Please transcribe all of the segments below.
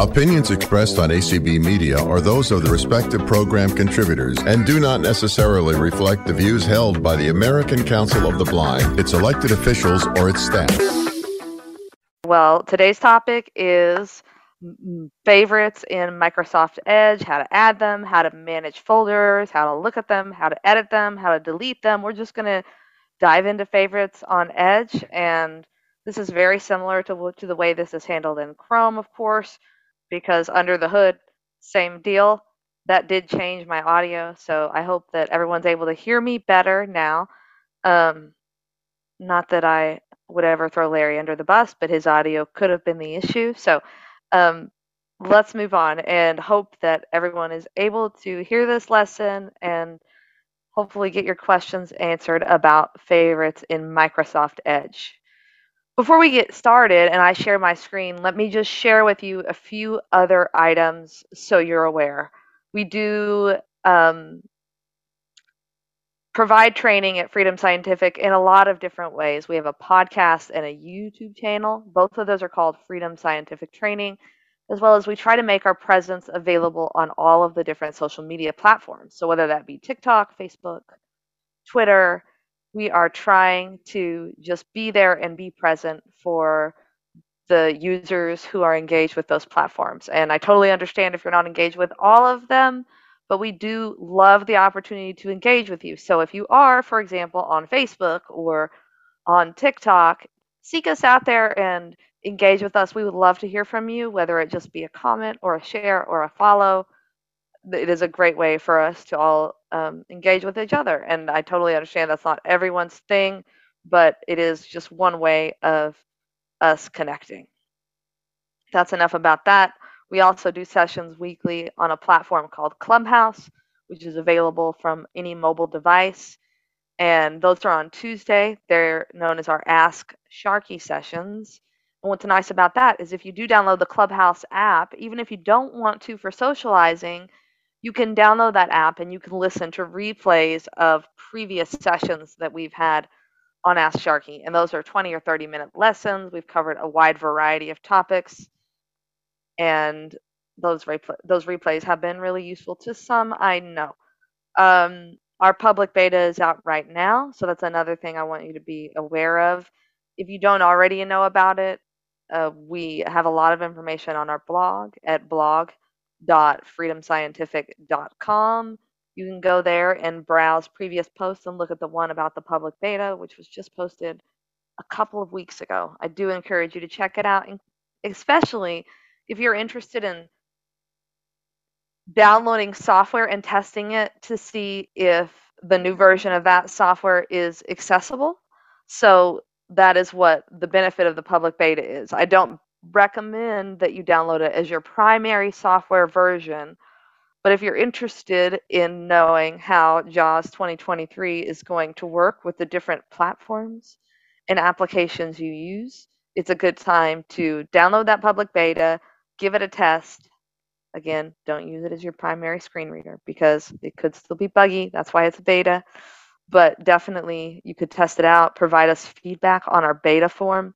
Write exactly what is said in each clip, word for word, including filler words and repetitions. Opinions expressed on A C B Media are those of the respective program contributors and do not necessarily reflect the views held by the American Council of the Blind, its elected officials, or its staff. Well, today's topic is favorites in Microsoft Edge, how to add them, how to manage folders, how to look at them, how to edit them, how to delete them. We're just going to dive into favorites on Edge, and this is very similar to, to the way this is handled in Chrome, of course, because under the hood, same deal. That did change my audio, so I hope that everyone's able to hear me better now. Um, not that I would ever throw Larry under the bus, but his audio could have been the issue, so Um, let's move on and hope that everyone is able to hear this lesson and hopefully get your questions answered about favorites in Microsoft Edge. Before we get started and I share my screen, let me just share with you a few other items so you're aware. We do um, provide training at Freedom Scientific in a lot of different ways. We have a podcast and a YouTube channel. Both of those are called Freedom Scientific Training, as well as we try to make our presence available on all of the different social media platforms. So whether that be TikTok, Facebook, Twitter, we are trying to just be there and be present for the users who are engaged with those platforms. And I totally understand if you're not engaged with all of them, but we do love the opportunity to engage with you. So if you are, for example, on Facebook or on TikTok, seek us out there and engage with us. We would love to hear from you, whether it just be a comment or a share or a follow. It is a great way for us to all um, engage with each other. And I totally understand that's not everyone's thing, but it is just one way of us connecting. That's enough about that. We also do sessions weekly on a platform called Clubhouse, which is available from any mobile device. And those are on Tuesday. They're known as our Ask Sharky sessions. And what's nice about that is if you do download the Clubhouse app, even if you don't want to for socializing, you can download that app and you can listen to replays of previous sessions that we've had on Ask Sharky. And those are twenty or thirty minute lessons. We've covered a wide variety of topics. And those repl those replays have been really useful to some, I know. Um, our public beta is out right now, so that's another thing I want you to be aware of. If you don't already know about it, uh, we have a lot of information on our blog at blog dot freedom scientific dot com. You can go there and browse previous posts and look at the one about the public beta, which was just posted a couple of weeks ago. I do encourage you to check it out, especially if you're interested in downloading software and testing it to see if the new version of that software is accessible. So that is what the benefit of the public beta is. I don't recommend that you download it as your primary software version, but if you're interested in knowing how JAWS twenty twenty-three is going to work with the different platforms and applications you use, it's a good time to download that public beta, give it a test. Again, don't use it as your primary screen reader because it could still be buggy. That's why it's a beta. But definitely, you could test it out, provide us feedback on our beta form.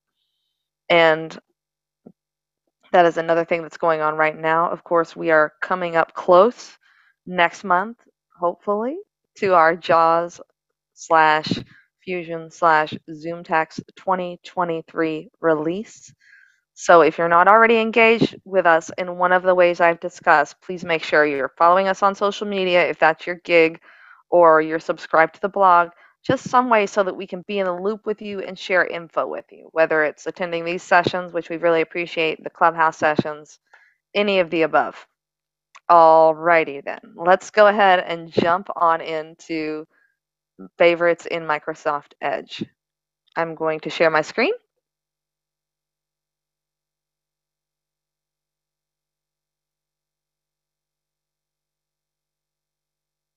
And that is another thing that's going on right now. Of course, we are coming up close next month, hopefully, to our JAWS slash Fusion slash ZoomText twenty twenty-three release. So if you're not already engaged with us in one of the ways I've discussed, please make sure you're following us on social media if that's your gig, or you're subscribed to the blog, just some way so that we can be in the loop with you and share info with you, whether it's attending these sessions, which we really appreciate, the Clubhouse sessions, any of the above. Alrighty then, let's go ahead and jump on into favorites in Microsoft Edge. I'm going to share my screen.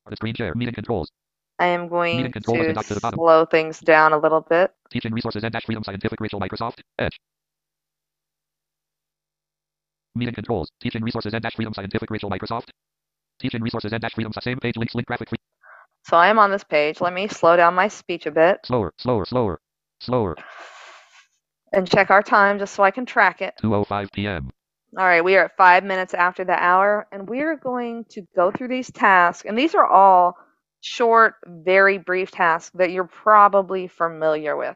The screen share, meeting controls. I am going meeting to, to the slow things down a little bit. Teaching resources and Freedom Scientific Rachel Microsoft Edge. Meeting controls. Teaching resources and Freedom Scientific Rachel Microsoft. Teaching resources and Freedom same page links link graphic. So I am on this page. Let me slow down my speech a bit. Slower, slower, slower, slower. And check our time just so I can track it. two oh five p m All right, we are at five minutes after the hour, and we are going to go through these tasks. And these are all short, very brief tasks that you're probably familiar with.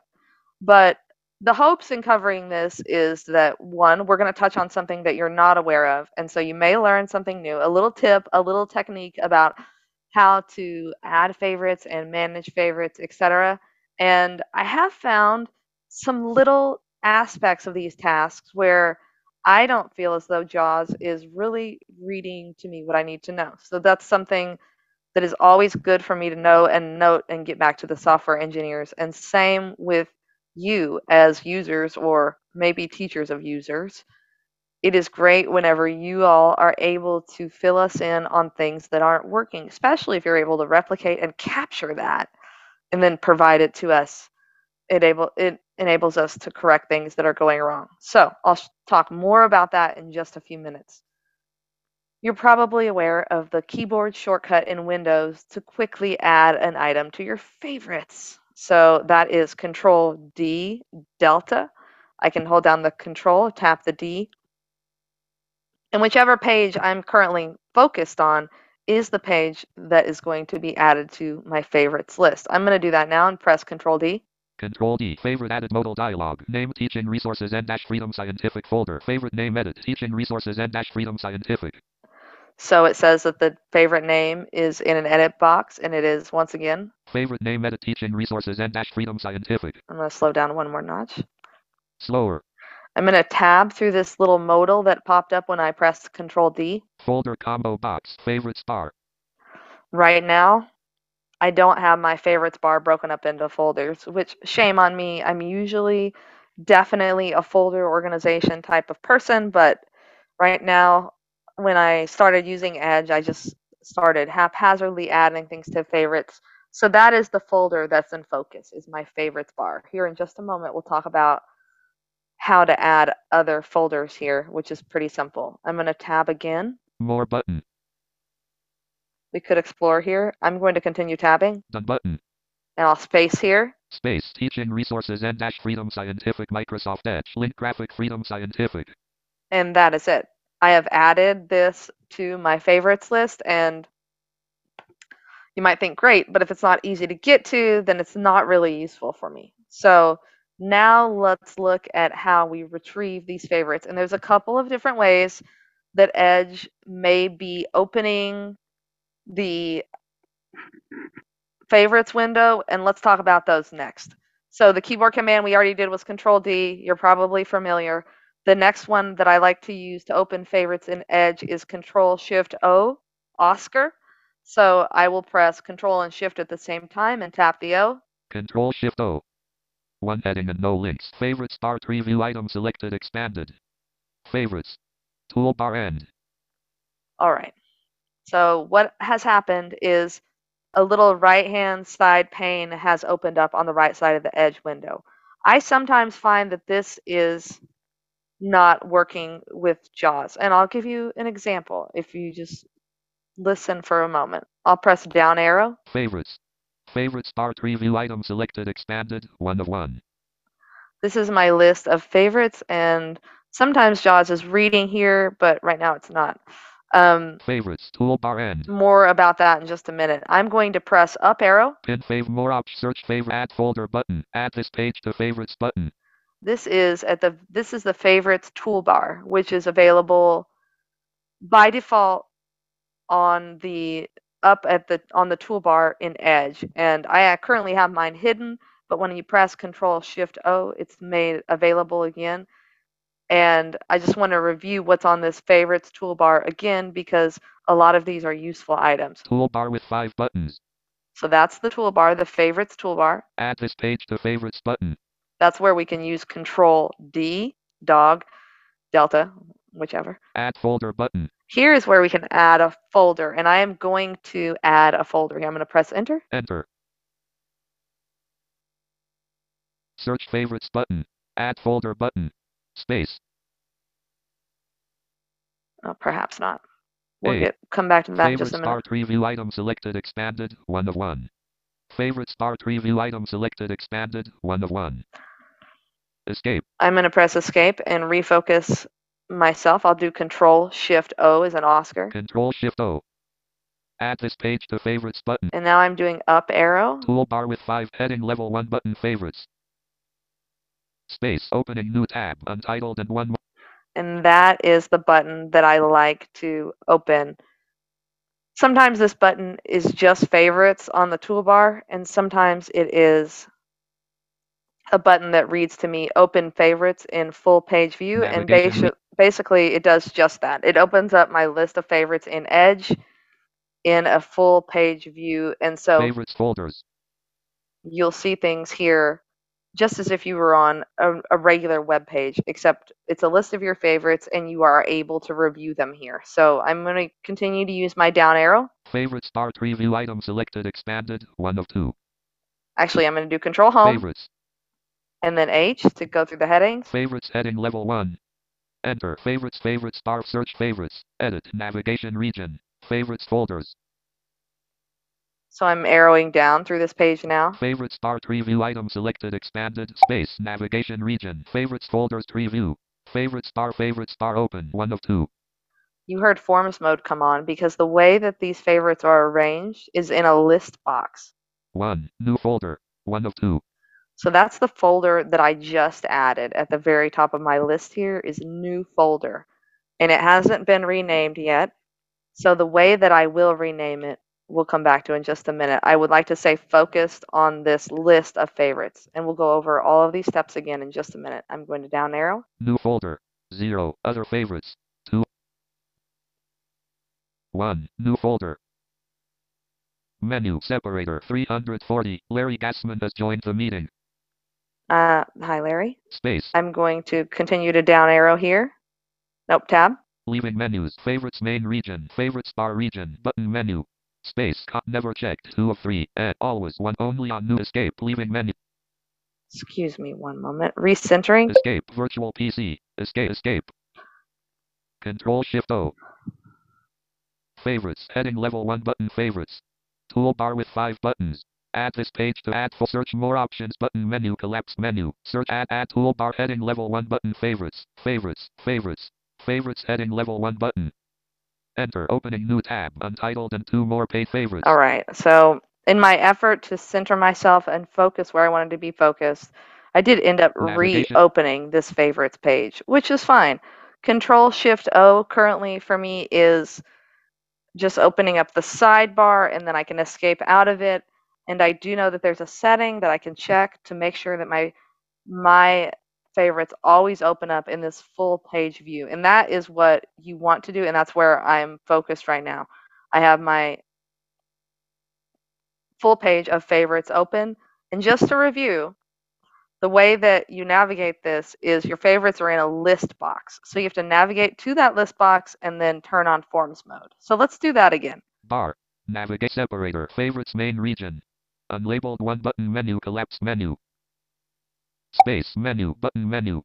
But the hopes in covering this is that, one, we're going to touch on something that you're not aware of. And so you may learn something new, a little tip, a little technique about how to add favorites and manage favorites, et cetera. And I have found some little aspects of these tasks where I don't feel as though JAWS is really reading to me what I need to know. So that's something that is always good for me to know and note and get back to the software engineers. And same with you as users or maybe teachers of users. It is great whenever you all are able to fill us in on things that aren't working, especially if you're able to replicate and capture that and then provide it to us. It, able, it enables us to correct things that are going wrong. So I'll talk more about that in just a few minutes. You're probably aware of the keyboard shortcut in Windows to quickly add an item to your favorites. So that is Control D, Delta. I can hold down the Control, tap the D. And whichever page I'm currently focused on is the page that is going to be added to my favorites list. I'm going to do that now and press Control D. Control D. Favorite added modal dialog. Name teaching resources and dash freedom scientific folder. Favorite name edit. Teaching resources and dash freedom scientific. So it says that the favorite name is in an edit box, and it is once again. Favorite name edit. Teaching resources and dash freedom scientific. I'm going to slow down one more notch. Slower. I'm going to tab through this little modal that popped up when I pressed Control D. Folder combo box. Favorites bar. Right now, I don't have my favorites bar broken up into folders, which shame on me. I'm usually definitely a folder organization type of person, but right now when I started using Edge, I just started haphazardly adding things to favorites. So that is the folder that's in focus, is my favorites bar. Here in just a moment, we'll talk about how to add other folders here, which is pretty simple. I'm going to tab again. More button. We could explore here. I'm going to continue tabbing. Done button. And I'll space here. Space. Teaching resources and dash freedom scientific Microsoft Edge. Link graphic freedom scientific. And that is it. I have added this to my favorites list, and you might think, great, but if it's not easy to get to, then it's not really useful for me. So now let's look at how we retrieve these favorites. And there's a couple of different ways that Edge may be opening the favorites window, and let's talk about those next. So the keyboard command we already did was Control D. You're probably familiar. The next one that I like to use to open favorites in Edge is Control Shift O, Oscar. So I will press Control and Shift at the same time and tap the O. Control Shift O. One heading and no links. Favorites bar preview item selected expanded. Favorites. Toolbar end. All right. So what has happened is a little right-hand side pane has opened up on the right side of the Edge window. I sometimes find that this is not working with JAWS. And I'll give you an example if you just listen for a moment. I'll press down arrow. Favorites. Favorites bar preview item selected expanded one of one. This is my list of favorites, and sometimes JAWS is reading here, but right now it's not. Um, favorites toolbar end. More about that in just a minute. I'm going to press up arrow. Pin fave more op search favorite add folder button. Add this page to favorites button. This is at the this is the favorites toolbar, which is available by default on the up at the on the toolbar in Edge. And I currently have mine hidden, but when you press Control Shift O, it's made available again. And I just want to review what's on this favorites toolbar again, because a lot of these are useful items. Toolbar with five buttons. So that's the toolbar, the favorites toolbar. Add this page to favorites button. That's where we can use Control D, dog, Delta, whichever. Add folder button. Here's where we can add a folder. And I am going to add a folder here. I'm going to press enter. Enter. Search favorites button. Add folder button. Space. Oh, perhaps not. We'll a. get come back to that in just a minute. Favorites bar preview item selected expanded one of one. Favorites bar preview item selected expanded one of one. Escape. I'm going to press escape and refocus myself, I'll do Control Shift O as an Oscar. Control Shift O. Add this page to favorites button. And now I'm doing up arrow. Toolbar with five heading level one button favorites. Space opening new tab untitled and one more. And that is the button that I like to open. Sometimes this button is just favorites on the toolbar, and sometimes it is a button that reads to me open favorites in full page view. Navigation. And basi basically it does just that. It opens up my list of favorites in Edge in a full page view. And so favorites folders. You'll see things here just as if you were on a, a regular web page, except it's a list of your favorites and you are able to review them here. So I'm going to continue to use my down arrow. Favorites bar preview item selected expanded one of two. Actually, I'm going to do Control Home. Favorites. And then H to go through the headings. Favorites heading level one. Enter favorites favorites bar search favorites. Edit navigation region. Favorites folders. So I'm arrowing down through this page now. Favorites bar tree view item selected expanded space navigation region. Favorites folders tree view. Favorites bar favorites bar open one of two. You heard forms mode come on because the way that these favorites are arranged is in a list box. One new folder one of two. So that's the folder that I just added at the very top of my list here is new folder. And it hasn't been renamed yet. So the way that I will rename it, we'll come back to in just a minute. I would like to say focused on this list of favorites. And we'll go over all of these steps again in just a minute. I'm going to down arrow. New folder, zero, other favorites, two, one, new folder. Menu separator three hundred forty. Larry Gassman has joined the meeting. Uh, hi, Larry. Space. I'm going to continue to down arrow here. Nope, tab. Leaving menus. Favorites main region. Favorites bar region. Button menu. Space. Never checked. Two of three. And always one. Only on new escape. Leaving menu. Excuse me one moment. Recentering. Escape. Virtual P C. Escape. Escape. Control Shift O. Favorites. Heading level one button favorites. Toolbar with five buttons. Add this page to add full search more options button menu collapse menu. Search add add toolbar heading level one button favorites. Favorites. Favorites. Favorites heading level one button. Enter opening new tab untitled and two more page favorites. All right. So in my effort to center myself and focus where I wanted to be focused, I did end up Navigation. reopening this favorites page, which is fine. Control Shift O currently for me is just opening up the sidebar, and then I can escape out of it. And I do know that there's a setting that I can check to make sure that my my favorites always open up in this full page view. And that is what you want to do, and that's where I'm focused right now. I have my full page of favorites open. And just to review, the way that you navigate this is your favorites are in a list box. So you have to navigate to that list box and then turn on forms mode. So let's do that again. Bar, navigate separator, favorites main region, unlabeled one button menu, collapse menu, space menu, button menu,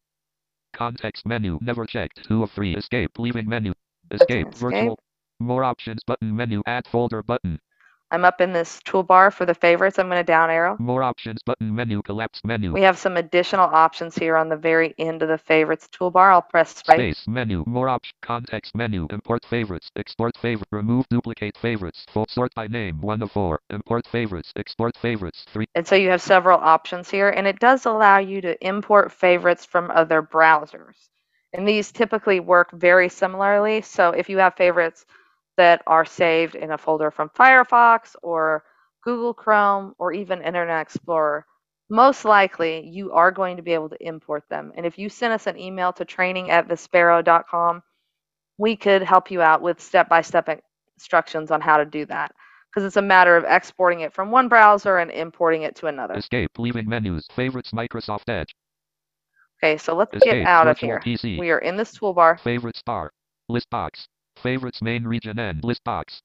context menu, never checked, two of three, escape, leaving menu, escape, escape. Virtual, more options button menu, add folder button. I'm up in this toolbar for the favorites. I'm going to down arrow. More options button menu collapse menu. We have some additional options here on the very end of the favorites toolbar. I'll press space. Space menu more option context menu import favorites export favorite remove duplicate favorites full sort by name one of four import favorites export favorites three. And so you have several options here, and it does allow you to import favorites from other browsers. And these typically work very similarly. So if you have favorites that are saved in a folder from Firefox or Google Chrome or even Internet Explorer, most likely you are going to be able to import them. And if you send us an email to training at vispero dot com, we could help you out with step-by-step instructions on how to do that, because it's a matter of exporting it from one browser and importing it to another. Escape, leaving menus, favorites, Microsoft Edge. Okay, so let's Escape, get out of here. P C. We are in this toolbar. Favorites bar, list box. Favorites main region and list box.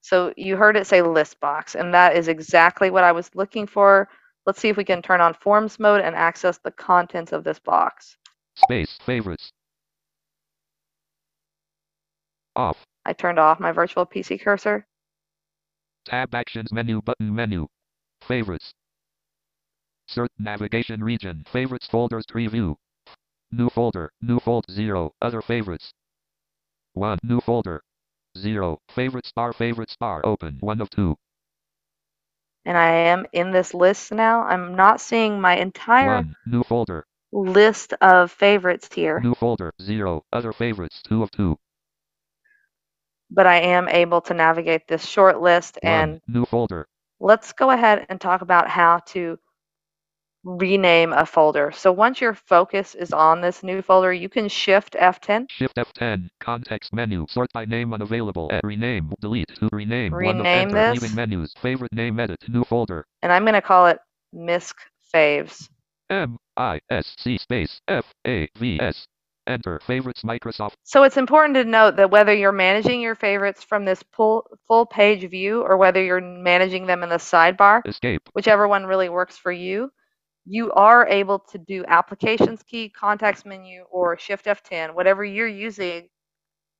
So you heard it say list box, and that is exactly what I was looking for. Let's see if we can turn on forms mode and access the contents of this box. Space favorites. Off. I turned off my virtual P C cursor. Tab actions menu button menu. Favorites. Search navigation region. Favorites folders preview. New folder. New fold zero. Other favorites. One. New folder. Zero. Favorite star. Favorite star. Open. One of two. And I am in this list now. I'm not seeing my entire one. New folder. List of favorites here. New folder. Zero. Other favorites. Two of two. But I am able to navigate this short list and new folder. Let's go ahead and talk about how to rename a folder. So once your focus is on this new folder, you can shift F ten. Shift F ten, context menu, sort by name unavailable, at rename, delete, to rename, rename one of this. Menus, favorite name edit, new folder. And I'm going to call it misc faves. M I S C space F A V S. Enter favorites Microsoft. So it's important to note that whether you're managing your favorites from this full, full page view or whether you're managing them in the sidebar, escape, whichever one really works for you, you are able to do applications key, context menu, or shift F ten, whatever you're using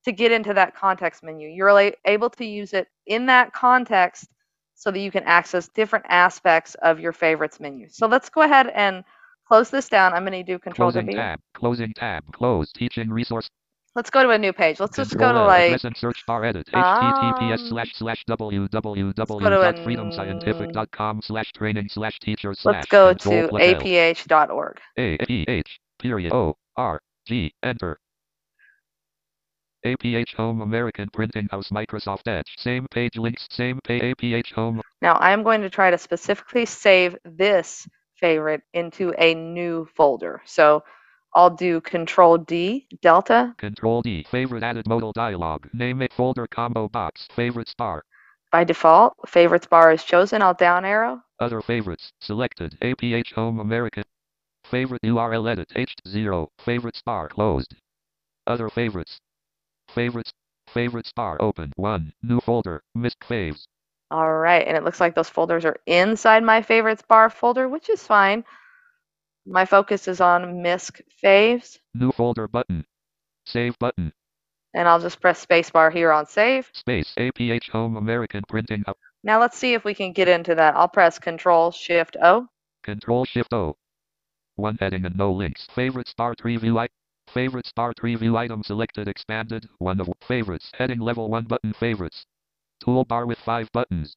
to get into that context menu. You're able to use it in that context so that you can access different aspects of your favorites menu. So let's go ahead and close this down. I'm going to do control closing to B. Tab, closing tab, close teaching resource. Let's go to a new page. Let's just go to like search bar edit https slash slash www.freedomscientific.com slash training slash teacher slash. Let's go to A P H dot org. A P H period O R G enter. A P H Home American Printing House Microsoft Edge. Same page links, same page A P H Home. Now I'm going to try to specifically save this favorite into a new folder. So I'll do Control D, Delta. Control D, favorite added modal dialog. Name a folder combo box, favorites bar. By default, favorites bar is chosen. I'll down arrow. Other favorites selected. A P H Home American. Favorite U R L edit H zero, favorites bar closed. Other favorites. Favorites, favorites bar open. One, new folder, misc faves. All right, and it looks like those folders are inside my favorites bar folder, which is fine. My focus is on misc faves. New folder button, save button. And I'll just press space bar here on save. Space, A P H Home American Printing House. Now let's see if we can get into that. I'll press Control Shift O. Control Shift O. One heading and no links. Favorites bar tree view I. Favorites bar tree view item selected expanded. One of favorites heading level one button favorites. Toolbar with five buttons.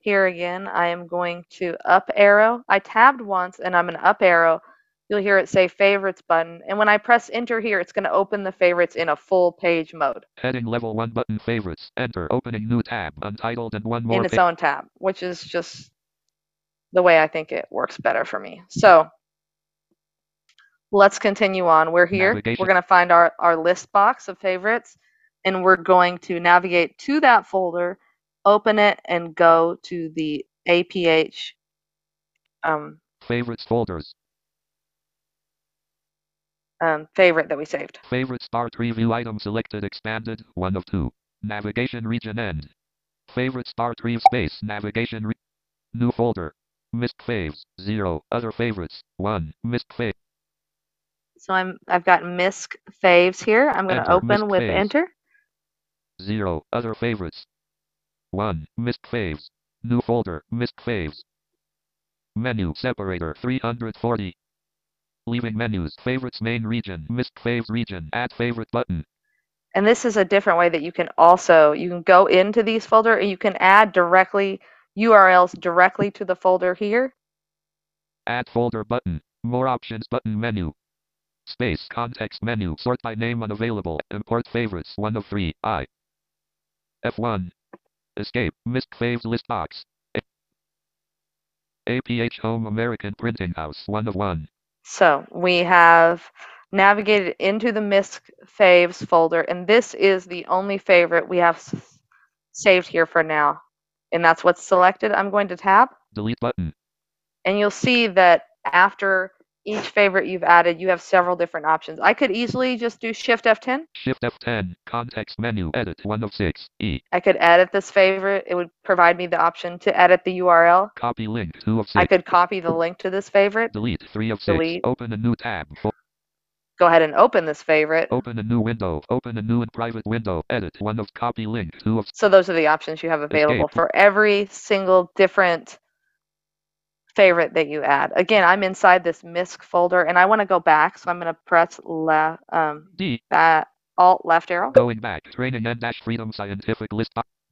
Here again, I am going to up arrow. I tabbed once and I'm going to up arrow. You'll hear it say favorites button. And when I press enter here, it's going to open the favorites in a full page mode. Heading level one button favorites. Enter opening new tab untitled and one more. In its own tab, which is just the way I think it works better for me. So let's continue on. We're here. Navigation. We're going to find our, our list box of favorites. And we're going to navigate to that folder, open it, and go to the A P H um, favorites folders. Um, favorite that we saved. Favorite star tree view item selected expanded one of two. Navigation region end. Favorite star tree space navigation re new folder. Misc faves zero. Other favorites one. Misc faves. So I'm I've got misc faves here. I'm going to open with faves. Enter. Zero. Other favorites. One. Misc faves. New folder. Misc faves. Menu separator three hundred forty. Leaving menus. Favorites main region. Misc faves region. Add favorite button. And this is a different way that you can also you can go into these folder and you can add directly U R Ls directly to the folder here. Add folder button. More options button menu. Space context menu sort by name unavailable import favorites one of three I F one escape misc faves list box A P H Home American Printing House one of one. So we have navigated into the misc faves folder and this is the only favorite we have saved here for now and that's what's selected. I'm going to tab delete button and you'll see that after each favorite you've added, you have several different options. I could easily just do Shift F ten. Shift F ten, context menu, edit one of six, E. I could edit this favorite. It would provide me the option to edit the U R L. Copy link two of six. I could copy the link to this favorite. Delete three of six. Delete. Open a new tab. Four. Go ahead and open this favorite. Open a new window. Open a new and private window. Edit one of copy link two of six. So those are the options you have available Escape. For every single different favorite that you add. Again, I'm inside this misc folder, and I want to go back, so I'm going to press left, um, D. Uh, Alt left arrow. Going back, training end dash freedom scientific list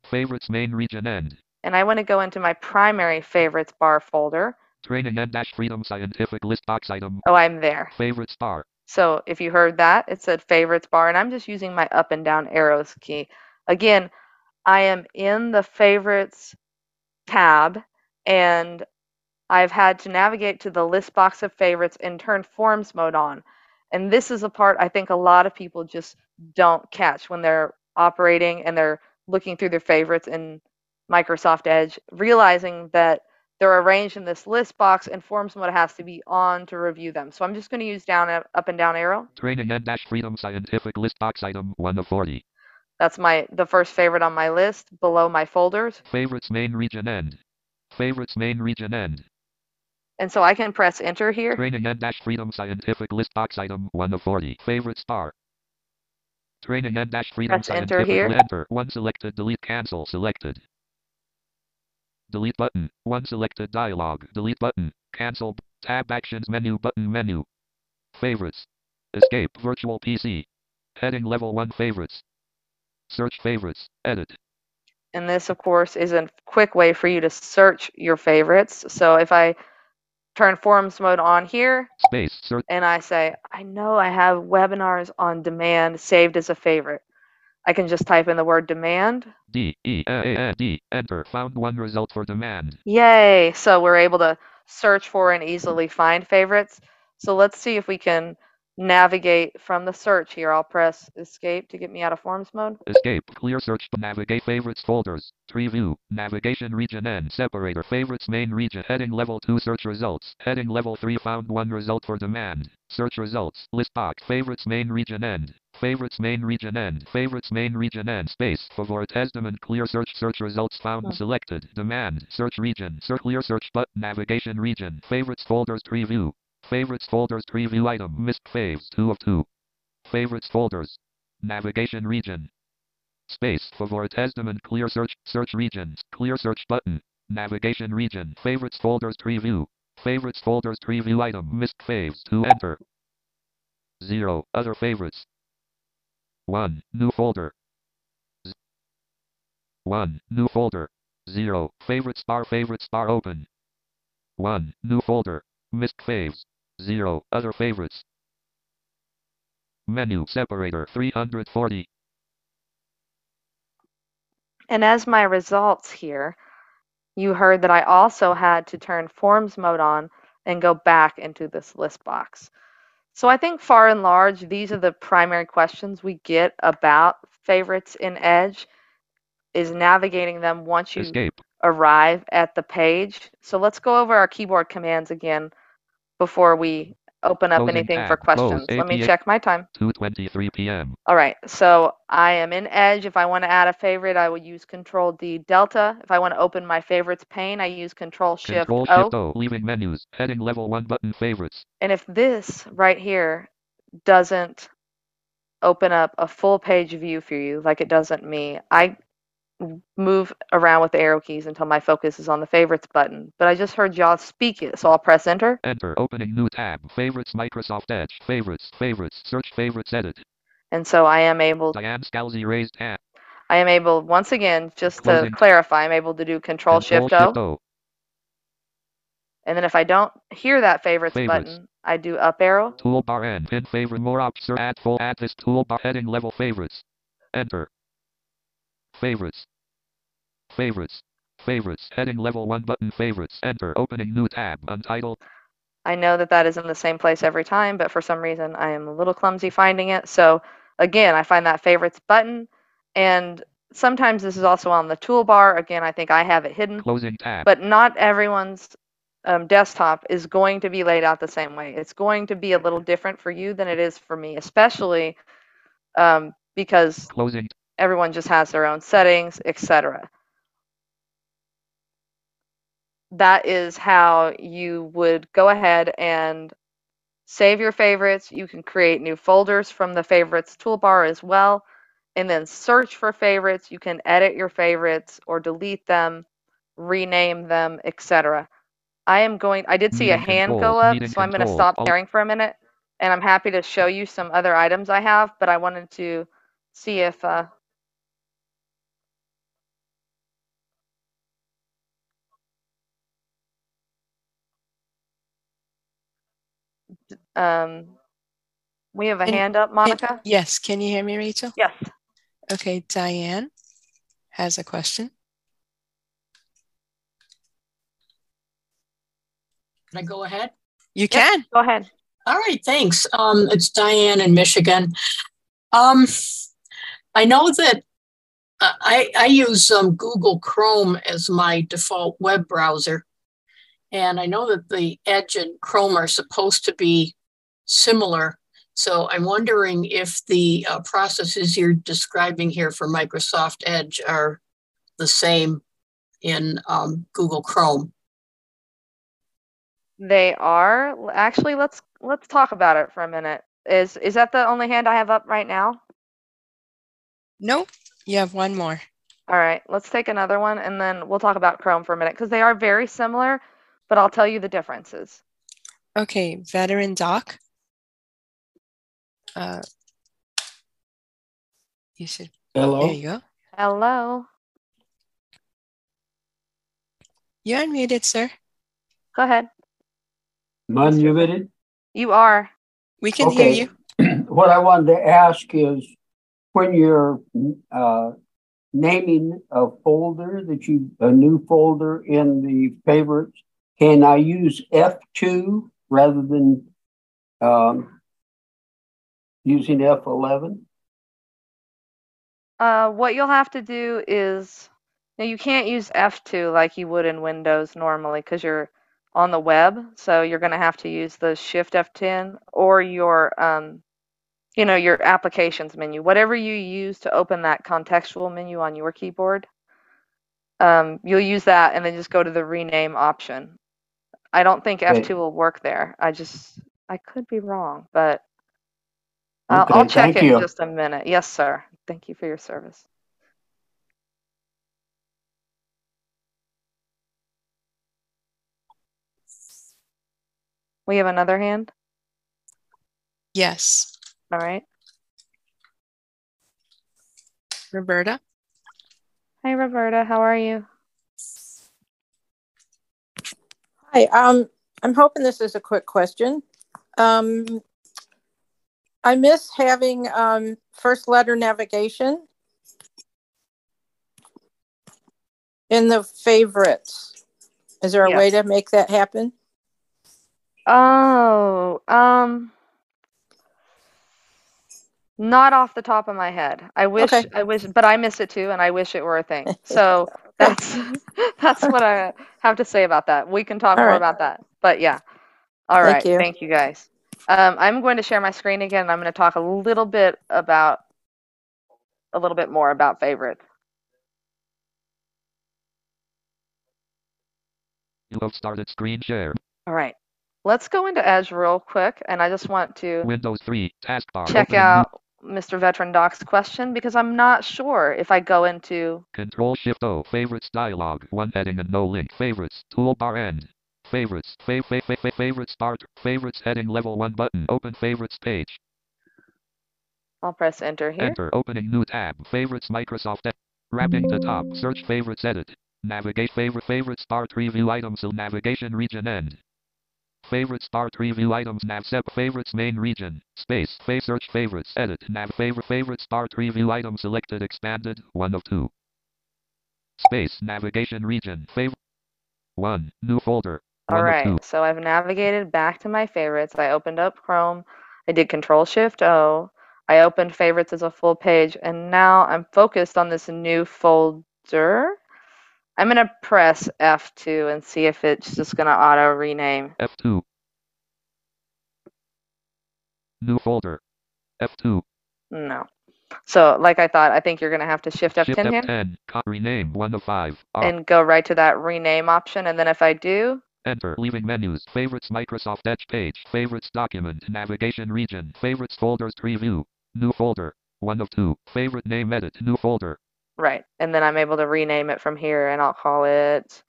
favorites main region end. And I want to go into my primary favorites bar folder. Training end dash freedom scientific list box item. Oh, I'm there. Favorites bar. So if you heard that, it said favorites bar, and I'm just using my up and down arrows key. Again, I am in the favorites tab, and I've had to navigate to the list box of favorites and turn forms mode on. And this is a part I think a lot of people just don't catch when they're operating and they're looking through their favorites in Microsoft Edge, realizing that they're arranged in this list box and forms mode has to be on to review them. So I'm just going to use down up and down arrow. Training and dash freedom scientific list box item one of forty. That's my the first favorite on my list below my folders. Favorites main region end. Favorites main region end. And so I can press enter here. Training and dash freedom scientific list box item one of forty. Favorites bar. Training and dash freedom press scientific enter here. Enter. One selected. Delete. Cancel. Selected. Delete button. One selected. Dialog. Delete button. Cancel. Tab actions menu button menu. Favorites. Escape. Virtual P C. Heading level one favorites. Search favorites. Edit. And this, of course, is a quick way for you to search your favorites. So if I turn forms mode on here, space, search, and I say, I know I have webinars on demand saved as a favorite. I can just type in the word demand. D E M A N D, enter, found one result for demand. Yay. So we're able to search for and easily find favorites. So let's see if we can navigate from the search here. I'll press escape to get me out of forms mode. Escape, clear search to navigate favorites folders, tree view, navigation region end, separator, favorites main region, heading level two search results, heading level three found one result for demand, search results, list box, favorites main region end, favorites main region end, favorites main region end, space, favorite estimate, clear search, search results found, oh. Selected, demand, search region, search, clear search button, navigation region, favorites folders, tree view. Favorites folders tree view item missed faves two of two. Favorites folders. Navigation region. Space favorite estimate clear search search regions clear search button. Navigation region. Favorites folders tree view. Favorites folders tree view item missed faves two enter. zero other favorites. one new folder. Z one new folder. zero favorites bar favorites bar open. one new folder. Missed faves. zero other favorites. Menu separator three hundred forty. And as my results here, you heard that I also had to turn forms mode on and go back into this list box. So I think far and large, these are the primary questions we get about favorites in Edge, is navigating them once you escape. Arrive at the page. So let's go over our keyboard commands again before we open up Closing anything app. For questions. Close. Let me check my time. two twenty-three p m All right. So I am in Edge. If I want to add a favorite, I would use Control D Delta. If I want to open my favorites pane, I use Control Shift O. Control Shift O. Leaving menus. Heading level one button favorites. And if this right here doesn't open up a full page view for you, like it doesn't me, I move around with the arrow keys until my focus is on the favorites button. But I just heard y'all speak it, so I'll press enter. Enter. Opening new tab. Favorites. Microsoft Edge. Favorites. Favorites. Search favorites. Edit. And so I am able. Diane Scalzi raised hand. I am able once again, just Closing. To clarify, I'm able to do Control, Control Shift O. Shift O. And then if I don't hear that favorites, favorites. Button, I do up arrow. Toolbar and pin favorite more option. Add full. Add this toolbar heading level favorites. Enter. Favorites. Favorites. Favorites. Heading level one button favorites. Enter. Opening new tab. Untitled. I know that that is in the same place every time, but for some reason I am a little clumsy finding it. So again, I find that favorites button. And sometimes this is also on the toolbar. Again, I think I have it hidden. Closing tab. But not everyone's um, desktop is going to be laid out the same way. It's going to be a little different for you than it is for me, especially um, because Closing. Everyone just has their own settings, et cetera. That is how you would go ahead and save your favorites. You can create new folders from the favorites toolbar as well, and then search for favorites. You can edit your favorites or delete them, rename them, et cetera. I am going, I did see a hand go up, so I'm going to stop sharing for a minute, and I'm happy to show you some other items I have, but I wanted to see if, uh, um, we have a hand up, Monica? Yes, can you hear me, Rachel? Yes. Okay, Diane has a question. Can I go ahead? You can. Yep, go ahead. All right, thanks. Um, it's Diane in Michigan. Um, I know that I, I use um, Google Chrome as my default web browser. And I know that the Edge and Chrome are supposed to be similar. So I'm wondering if the uh, processes you're describing here for Microsoft Edge are the same in um, Google Chrome. They are. Actually, let's let's talk about it for a minute. Is is that the only hand I have up right now? Nope. You have one more. All right. Let's take another one, and then we'll talk about Chrome for a minute, because they are very similar, but I'll tell you the differences. Okay. Veteran Doc. Uh, you should. Hello. There you go. Hello. You're unmuted, sir. Go ahead. Am I muted? You are. We can okay. hear you. What I wanted to ask is, when you're uh, naming a folder that you a new folder in the favorites, can I use F two rather than um, using F eleven? Uh, what you'll have to do is, now you can't use F two like you would in Windows normally, because you're on the web, so you're going to have to use the Shift F ten or your, um, you know, your applications menu, whatever you use to open that contextual menu on your keyboard. Um, you'll use that and then just go to the rename option. I don't think F two okay. will work there. I just, I could be wrong, but I'll, okay, I'll check in you. just a minute. Yes, sir. Thank you for your service. We have another hand? Yes. All right. Roberta. Hi, Roberta. How are you? Hi. Um, I'm hoping this is a quick question. Um, I miss having um, first letter navigation in the favorites. Is there a yes. way to make that happen? Oh, um, not off the top of my head. I wish, okay. I wish, but I miss it too, and I wish it were a thing. So that's that's what I have to say about that. We can talk All more right. about that. But yeah, all thank right, you. Thank you guys. Um, I'm going to share my screen again. And I'm going to talk a little bit about a little bit more about favorites. You have started screen share. All right. Let's go into Edge real quick, and I just want to Windows three, taskbar, check open. out Mister Veteran Doc's question, because I'm not sure if I go into Control Shift O, favorites dialog, one heading and no link, favorites, toolbar end, favorites, fa fa fa fa favorites start, favorites heading level one button, open favorites page. I'll press enter here. Enter, opening new tab, favorites Microsoft, wrapping the top, search favorites edit, navigate favorite favorites start review items and navigation region end. Favorite start review items nav sep favorites main region space face search favorites edit nav favorite favorite start review item selected expanded one of two space navigation region favorite one new folder. All right, so I've navigated back to my favorites. I opened up Chrome. I did Control Shift O. I opened favorites as a full page, and now I'm focused on this new folder. I'm going to press F two and see if it's just going to auto rename. F two. New folder. F two. No. So like I thought, I think you're going to have to shift F ten, shift F ten here. Rename one of five. R. And go right to that rename option. And then if I do. Enter. Leaving menus. Favorites Microsoft Edge page. Favorites document. Navigation region. Favorites folders preview. New folder. One of two. Favorite name edit. New folder. Right, and then I'm able to rename it from here, and I'll call it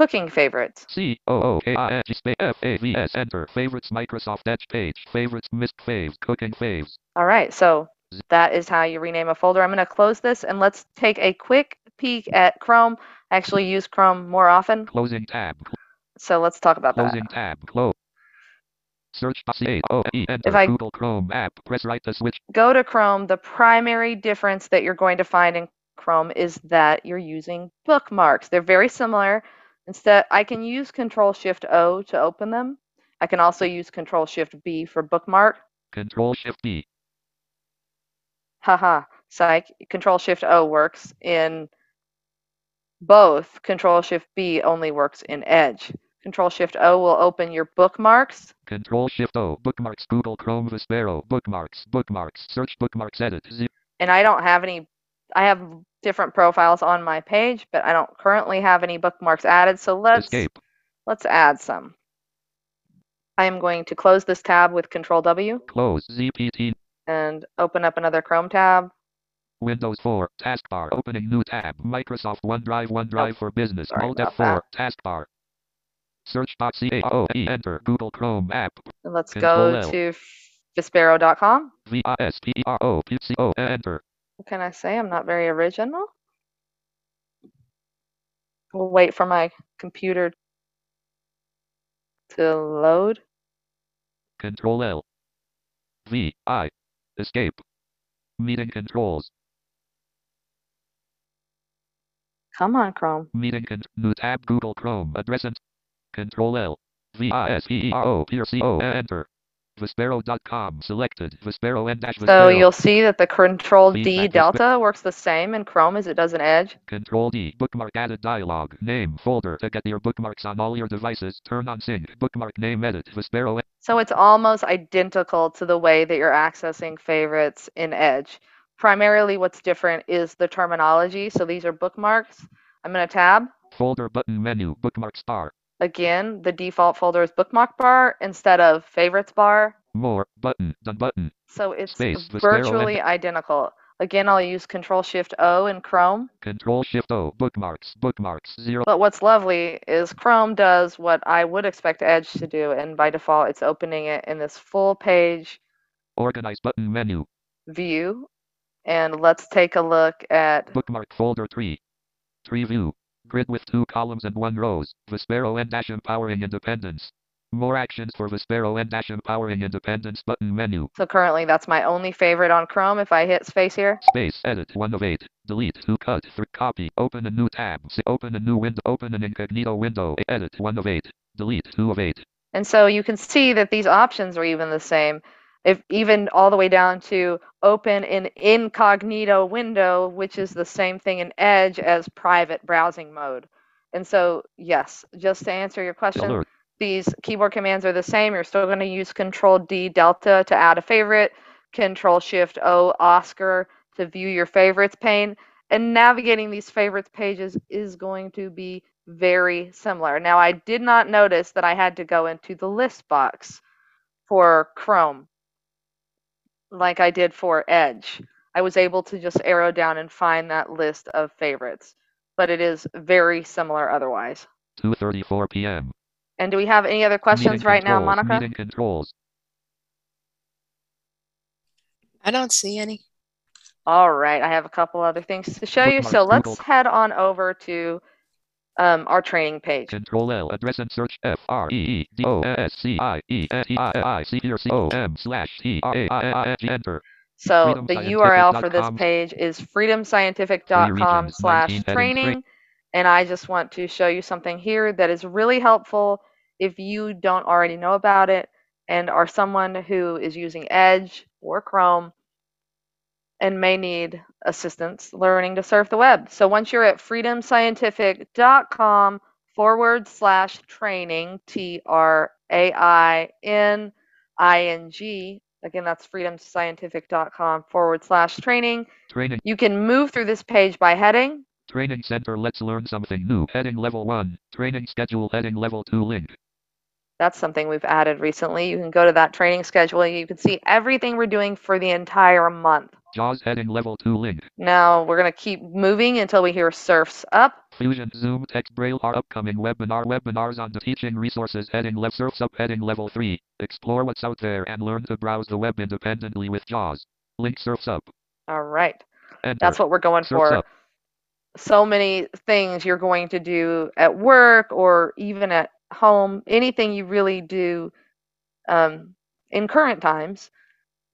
Cooking favorites. C O O K I T space F A V S enter. Favorites, Microsoft Edge page. Favorites, missed faves, cooking faves. All right, so that is how you rename a folder. I'm going to close this and let's take a quick peek at Chrome. I actually use Chrome more often. Closing tab. So let's talk about Closing that. Tab. Close. Search C A O E enter. If I Google Chrome app, press right to switch. Go to Chrome. The primary difference that you're going to find in Chrome is that you're using bookmarks. They're very similar. Instead, I can use Control Shift O to open them. I can also use Control Shift B for bookmark. Control Shift B. Haha, psych. Control Shift O works in both. Control Shift B only works in Edge. Control Shift O will open your bookmarks. Control Shift O, bookmarks, Google Chrome, Vispero, bookmarks, bookmarks, search bookmarks, edit. Z and I don't have any, I have different profiles on my page, but I don't currently have any bookmarks added, so let's, Escape. let's add some. I am going to close this tab with Control W. Close Z P T. And open up another Chrome tab. Windows four, taskbar, opening new tab, Microsoft OneDrive, OneDrive oh, for Business, Alt F four, taskbar. Search box C A O E enter Google Chrome app. And let's Control go L. to Vispero dot com. V I S P E R O P C O enter. What can I say? I'm not very original. We'll wait for my computer to load. Control L. V. I. Escape. Meeting controls. Come on, Chrome. Meeting con new tab Google Chrome address and Control L. V I S P E R O P C O enter. Vispero dot com selected. Vispero and dash Vispero. So you'll see that the Control D delta works the same in Chrome as it does in Edge. Control D bookmark added dialog. Name folder to get your bookmarks on all your devices. Turn on sync. Bookmark name edit. Vispero. So it's almost identical to the way that you're accessing favorites in Edge. Primarily what's different is the terminology. So these are bookmarks. I'm going to tab. Folder button menu. Bookmarks bar. Again, the default folder is bookmark bar instead of favorites bar. More button than button. So it's Space, virtually Vispero identical. Again, I'll use Control Shift O in Chrome. Control Shift O, bookmarks, bookmarks, zero. But what's lovely is Chrome does what I would expect Edge to do, and by default, it's opening it in this full page. Organize button menu. View. And let's take a look at bookmark folder tree. Tree view. Grid with two columns and one rows. Vispero and dash empowering independence. More actions for Vispero and dash empowering independence button menu. So currently that's my only favorite on Chrome. If I hit space here. Space edit one of eight. Delete two cut three copy. Open a new tab. Open a new window. Open an incognito window. Edit one of eight. Delete two of eight. And so you can see that these options are even the same. If even all the way down to open an incognito window, which is the same thing in Edge as private browsing mode. And so, yes, just to answer your question, Alert. These keyboard commands are the same. You're still going to use Control D delta to add a favorite, Control Shift O Oscar to view your favorites pane, and navigating these favorites pages is going to be very similar. Now, I did not notice that I had to go into the list box for Chrome. Like I did for Edge. I was able to just arrow down and find that list of favorites, but it is very similar otherwise. two thirty-four p m And do we have any other questions right now, Monica? Meeting controls. I don't see any. All right, I have a couple other things to show you, so let's head on over to Um, our training page. Control L address and search F R E E D O S C I E N E I I C E R C O M slash T R A I I N G enter. So the U R L for this page is freedom scientific dot com slash training, and I just want to show you something here that is really helpful if you don't already know about it and are someone who is using Edge or Chrome and may need assistance learning to surf the web. So once you're at freedom scientific dot com forward slash training, T R A I N I N G, again, that's freedom scientific dot com forward slash training. Training. You can move through this page by heading. Training Center, let's learn something new. Heading level one, training schedule, heading level two link. That's something we've added recently. You can go to that training schedule. You can see everything we're doing for the entire month. JAWS heading level two link. Now we're going to keep moving until we hear Surf's Up. Fusion, Zoom, Text, Braille, our upcoming webinar, webinars on the teaching resources heading left, Surf's Up heading level three. Explore what's out there and learn to browse the web independently with JAWS. Link Surf's Up. All right. Enter. That's what we're going Surf's for. Up. So many things you're going to do at work or even at home, anything you really do um, in current times.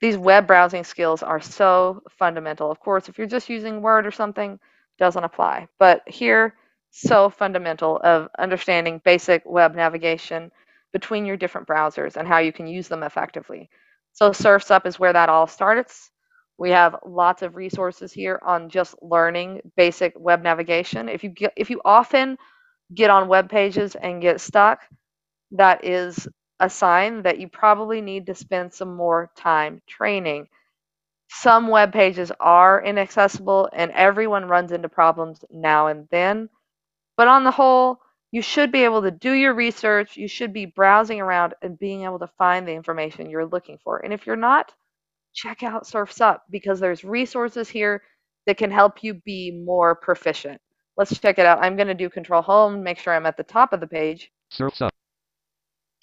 These web browsing skills are so fundamental. Of course, if you're just using Word or something, doesn't apply. But here, so fundamental of understanding basic web navigation between your different browsers and how you can use them effectively. So Surf's Up is where that all starts. We have lots of resources here on just learning basic web navigation. If you get, if you often get on web pages and get stuck, that is a sign that you probably need to spend some more time training. Some web pages are inaccessible and everyone runs into problems now and then. But on the whole, you should be able to do your research. You should be browsing around and being able to find the information you're looking for. And if you're not, check out Surf's Up because there's resources here that can help you be more proficient. Let's check it out. I'm going to do Control Home, make sure I'm at the top of the page. Surf's Up.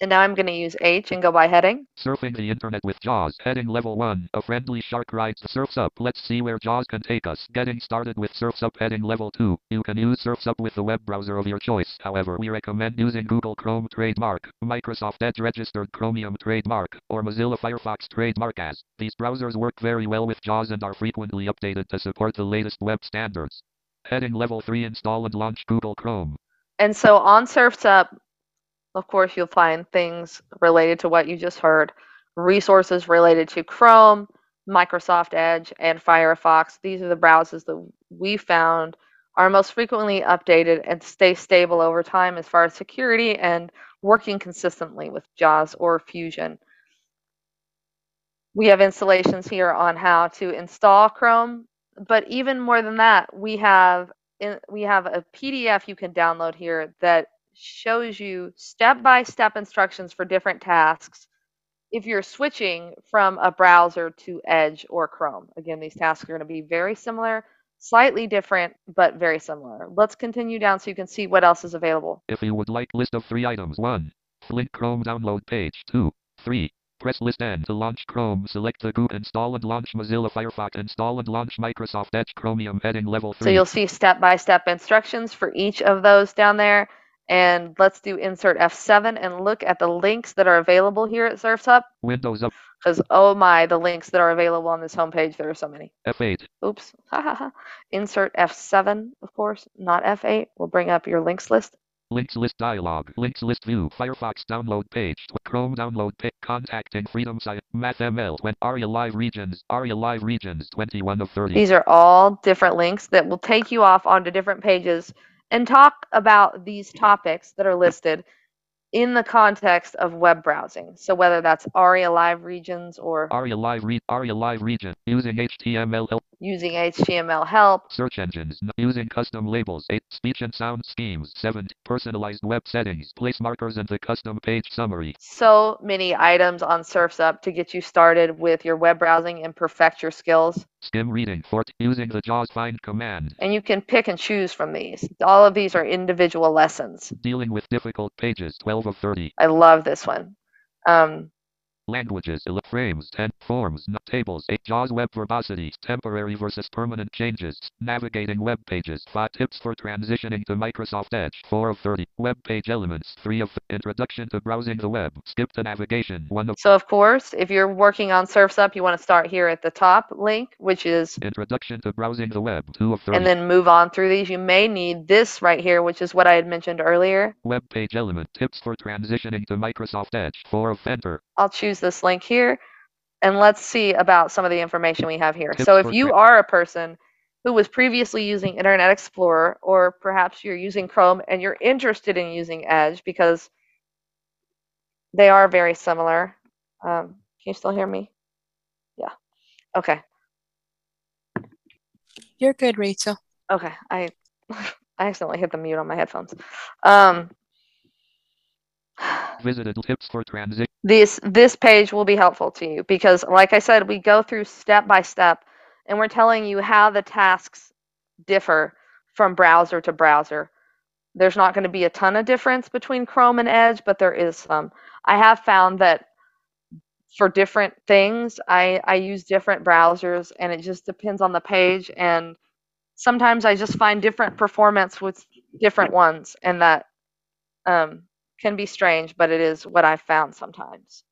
And now I'm going to use H and go by heading. Surfing the internet with JAWS. Heading level one. A friendly shark rides the Surf's Up. Let's see where JAWS can take us. Getting started with Surf's Up. Heading level two. You can use Surf's Up with the web browser of your choice. However, we recommend using Google Chrome trademark, Microsoft Edge registered Chromium trademark, or Mozilla Firefox trademark as. These browsers work very well with JAWS and are frequently updated to support the latest web standards. Heading level three. Install and launch Google Chrome. And so on Surf's Up, of course, you'll find things related to what you just heard, resources related to Chrome, Microsoft Edge, and Firefox. These are the browsers that we found are most frequently updated and stay stable over time as far as security and working consistently with JAWS or Fusion. We have installations here on how to install Chrome, but even more than that, we have in, we have a P D F you can download here that shows you step-by-step instructions for different tasks if you're switching from a browser to Edge or Chrome. Again, these tasks are going to be very similar, slightly different, but very similar. Let's continue down so you can see what else is available. If you would like list of three items, one, Flint Chrome download page, two, three, press list N to launch Chrome, select the Google, install and launch Mozilla Firefox, install and launch Microsoft Edge Chromium, heading level three. So you'll see step-by-step instructions for each of those down there. And let's do insert F seven and look at the links that are available here at Surf's Up. Windows up. Because, oh my, the links that are available on this homepage, there are so many. F eight. Oops. Insert F seven, of course, not F eight. We'll bring up your links list. Links list dialog. Links list view. Firefox download page. Chrome download page. Contacting Freedom Site. MathML. When ARIA Live Regions. ARIA Live Regions twenty-one of thirty. These are all different links that will take you off onto different pages and talk about these topics that are listed in the context of web browsing. So whether that's ARIA Live Regions or ARIA Live, re ARIA Live Region, using H T M L help, using H T M L help, search engines, using custom labels, eight, speech and sound schemes, seven, personalized web settings, place markers, and the custom page summary. So many items on Surf's Up to get you started with your web browsing and perfect your skills. Skim reading for using the JAWS find command. And you can pick and choose from these. All of these are individual lessons. Dealing with difficult pages, twelve of thirty. I love this one. Um, Languages, frames, ten, forms, tables, eight, JAWS web verbosity, temporary versus permanent changes, navigating web pages, five, tips for transitioning to Microsoft Edge, four of thirty, web page elements, three of, introduction to browsing the web, skip to navigation, one of. So of course, if you're working on Surf's Up, you want to start here at the top link, which is introduction to browsing the web, two of thirty. And then move on through these. You may need this right here, which is what I had mentioned earlier. Web page element, tips for transitioning to Microsoft Edge, four of, enter. I'll choose this link here and let's see about some of the information we have here. So if you are a person who was previously using Internet Explorer or perhaps you're using Chrome and you're interested in using Edge because they are very similar. Um, can you still hear me? Yeah. Okay. You're good, Rachel. Okay. I, I accidentally hit the mute on my headphones. Um, Visited tips for transit. This this page will be helpful to you because, like I said, we go through step by step, and we're telling you how the tasks differ from browser to browser, There's not going to be a ton of difference between Chrome and Edge, but there is some. I have found that for different things, I, I use different browsers, and it just depends on the page. And sometimes I just find different performance with different ones, and that um, can be strange, but it is what I've found sometimes.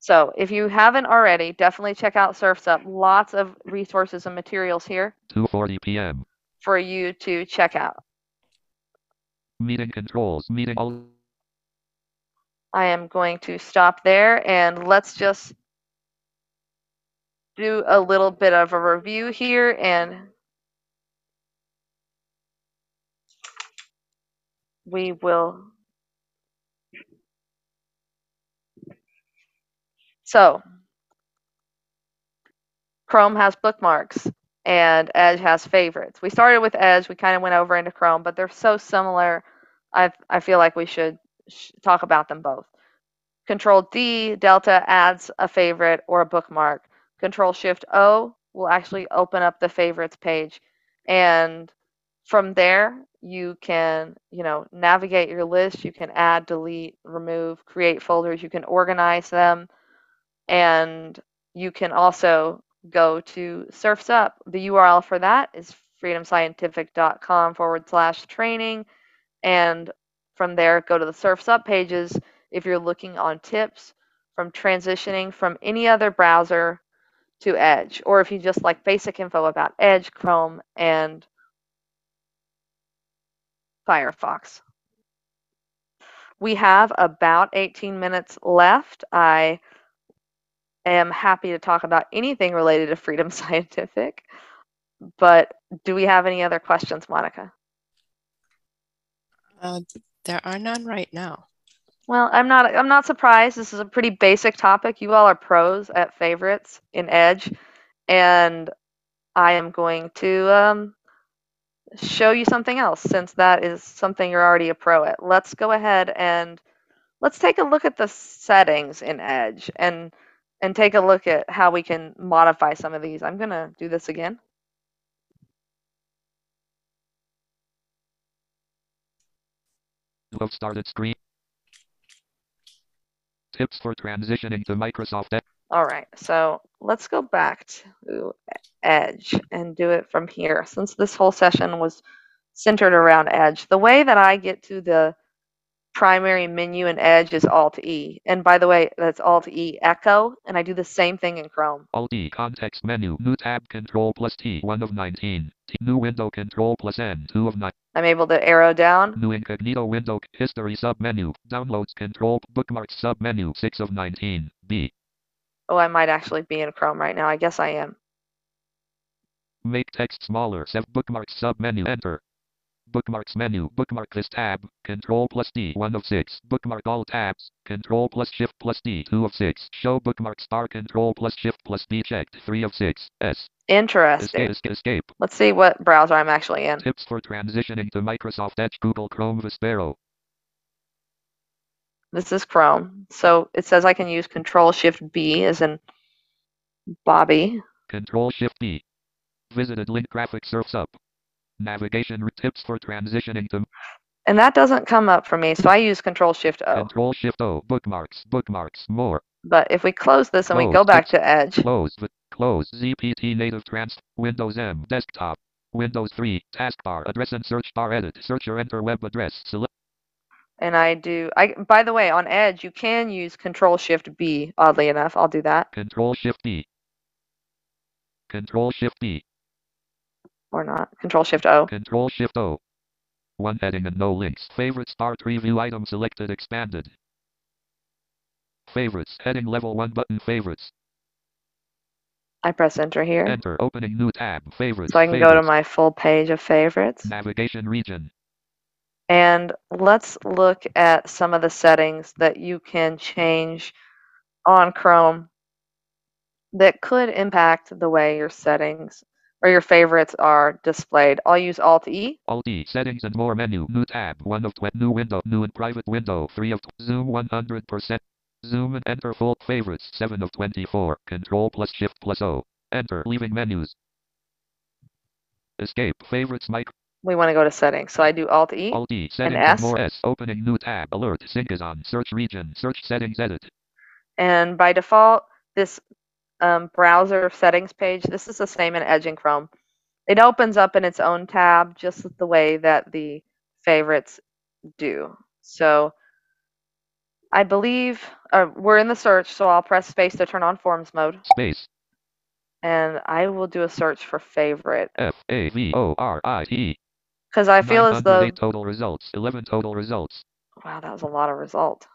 So if you haven't already, definitely check out Surf's Up. Lots of resources and materials here. two forty p m for you to check out. Meeting controls. Meeting. All I am going to stop there, and let's just do a little bit of a review here. And we will. So Chrome has bookmarks and Edge has favorites. We started with Edge. We kind of went over into Chrome, but they're so similar. I I feel like we should sh talk about them both. Control D, Delta, adds a favorite or a bookmark. Control Shift O will actually open up the favorites page, and from there you can, you know, navigate your list. You can add, delete, remove, create folders. You can organize them, and you can also go to Surf's Up. The U R L for that is freedomscientific.com forward slash training. And from there, go to the Surf's Up pages if you're looking on tips from transitioning from any other browser to Edge, or if you just like basic info about Edge, Chrome, and Firefox. We have about eighteen minutes left. I I am happy to talk about anything related to Freedom Scientific, but do we have any other questions, Monica? Uh, there are none right now. Well, I'm not, I'm not surprised. This is a pretty basic topic. You all are pros at favorites in Edge, and I am going to um, show you something else, since that is something you're already a pro at. Let's go ahead and let's take a look at the settings in Edge, and and take a look at how we can modify some of these. I'm going to do this again. We'll started screen. Tips for transitioning to Microsoft Edge. All right, so let's go back to Edge and do it from here, since this whole session was centered around Edge. The way that I get to the primary menu in Edge is Alt E. And by the way, that's Alt E Echo, and I do the same thing in Chrome. Alt E context menu, new tab control plus T, one of nineteen. T, new window control plus N, two of nine. I'm able to arrow down. New incognito window, history submenu, downloads control, bookmarks submenu, six of nineteen. B. Oh, I might actually be in Chrome right now. I guess I am. Make text smaller, save bookmarks submenu, enter. Bookmarks menu, bookmark this tab, control plus D, one of six, bookmark all tabs, control plus shift plus D, two of six, show bookmarks bar, control plus shift plus D, checked, three of six, S. Interesting. Escape, escape. Let's see what browser I'm actually in. Tips for transitioning to Microsoft Edge, Google Chrome, Vispero. This is Chrome. So it says I can use control shift B as in Bobby. Control shift B. Visited link graphic Surf's Up. Navigation tips for transitioning to, and that doesn't come up for me, so I use Control Shift O. Control Shift O, bookmarks, bookmarks, more. But if we close this and close, we go back to Edge. Close, close. Z P T native trans. Windows M desktop. Windows three taskbar address and search bar edit searcher enter web address select. And I do. I by the way, on Edge you can use Control Shift B. Oddly enough, I'll do that. Control Shift B. Control Shift B. Or not. Control Shift O. Control Shift O. One heading and no links. Favorite start review item selected expanded. Favorites heading level one button favorites. I press enter here. Enter opening new tab favorites. So I can favorites. Go to my full page of favorites. Navigation region. And let's look at some of the settings that you can change on Chrome that could impact the way your settings or your favorites are displayed. I'll use Alt E. Alt E, settings and more menu, new tab, one of twenty, new window, new and private window, three of twenty, zoom one hundred percent, zoom and enter full favorites, seven of twenty-four, control plus shift plus O, enter, leaving menus, escape, favorites, mic, we want to go to settings. So I do Alt-E, Alt-E and S. More S. Opening new tab. Alert. Sync is on. Search region. Search settings. Edit. And by default, this um, browser settings page, this is the same in Edge and Chrome. It opens up in its own tab, just the way that the favorites do. So I believe uh, we're in the search, so I'll press space to turn on forms mode. Space. And I will do a search for favorite. F A V O R I T E. Because I feel as though total results, eleven total results. Wow, that was a lot of result.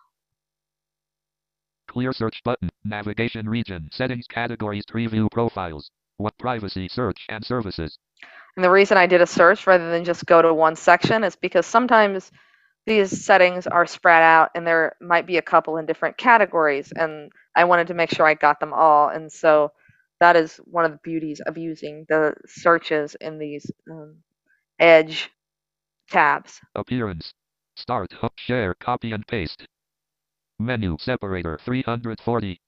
Clear search button, navigation region, settings, categories, preview profiles, what privacy, search, and services. And the reason I did a search rather than just go to one section is because sometimes these settings are spread out and there might be a couple in different categories, and I wanted to make sure I got them all. And so that is one of the beauties of using the searches in these um, Edge tabs. Appearance. Start. Up. Share. Copy and paste. Menu. Separator. three hundred forty.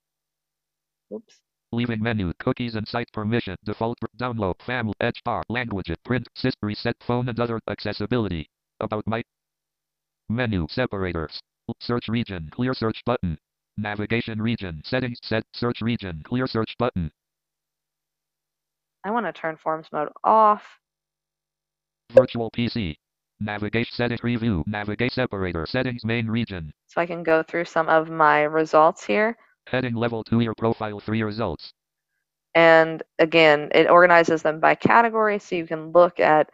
Oops. Leaving menu. Cookies and site permission. Default. Download. Family. Edge bar. Language. Print. Sys. Reset. Phone and other. Accessibility. About my. Menu. Separators. Search region. Clear search button. Navigation region. Settings. Set. Search region. Clear search button. I want to turn forms mode off. Virtual P C. Navigate settings preview. Navigate separator settings main region. So I can go through some of my results here. Heading level two, your profile three results. And again, it organizes them by category, so you can look at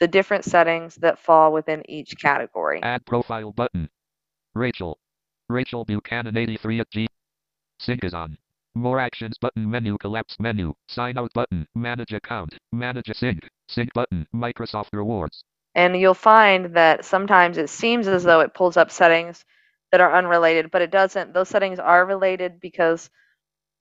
the different settings that fall within each category. Add profile button. Rachel. Rachel Buchanan eighty-three at G. Sync is on. More actions button, menu, collapse menu, sign out button, manage account, manage a sync, sync button, Microsoft rewards. And you'll find that sometimes it seems as though it pulls up settings that are unrelated, but it doesn't. Those settings are related, because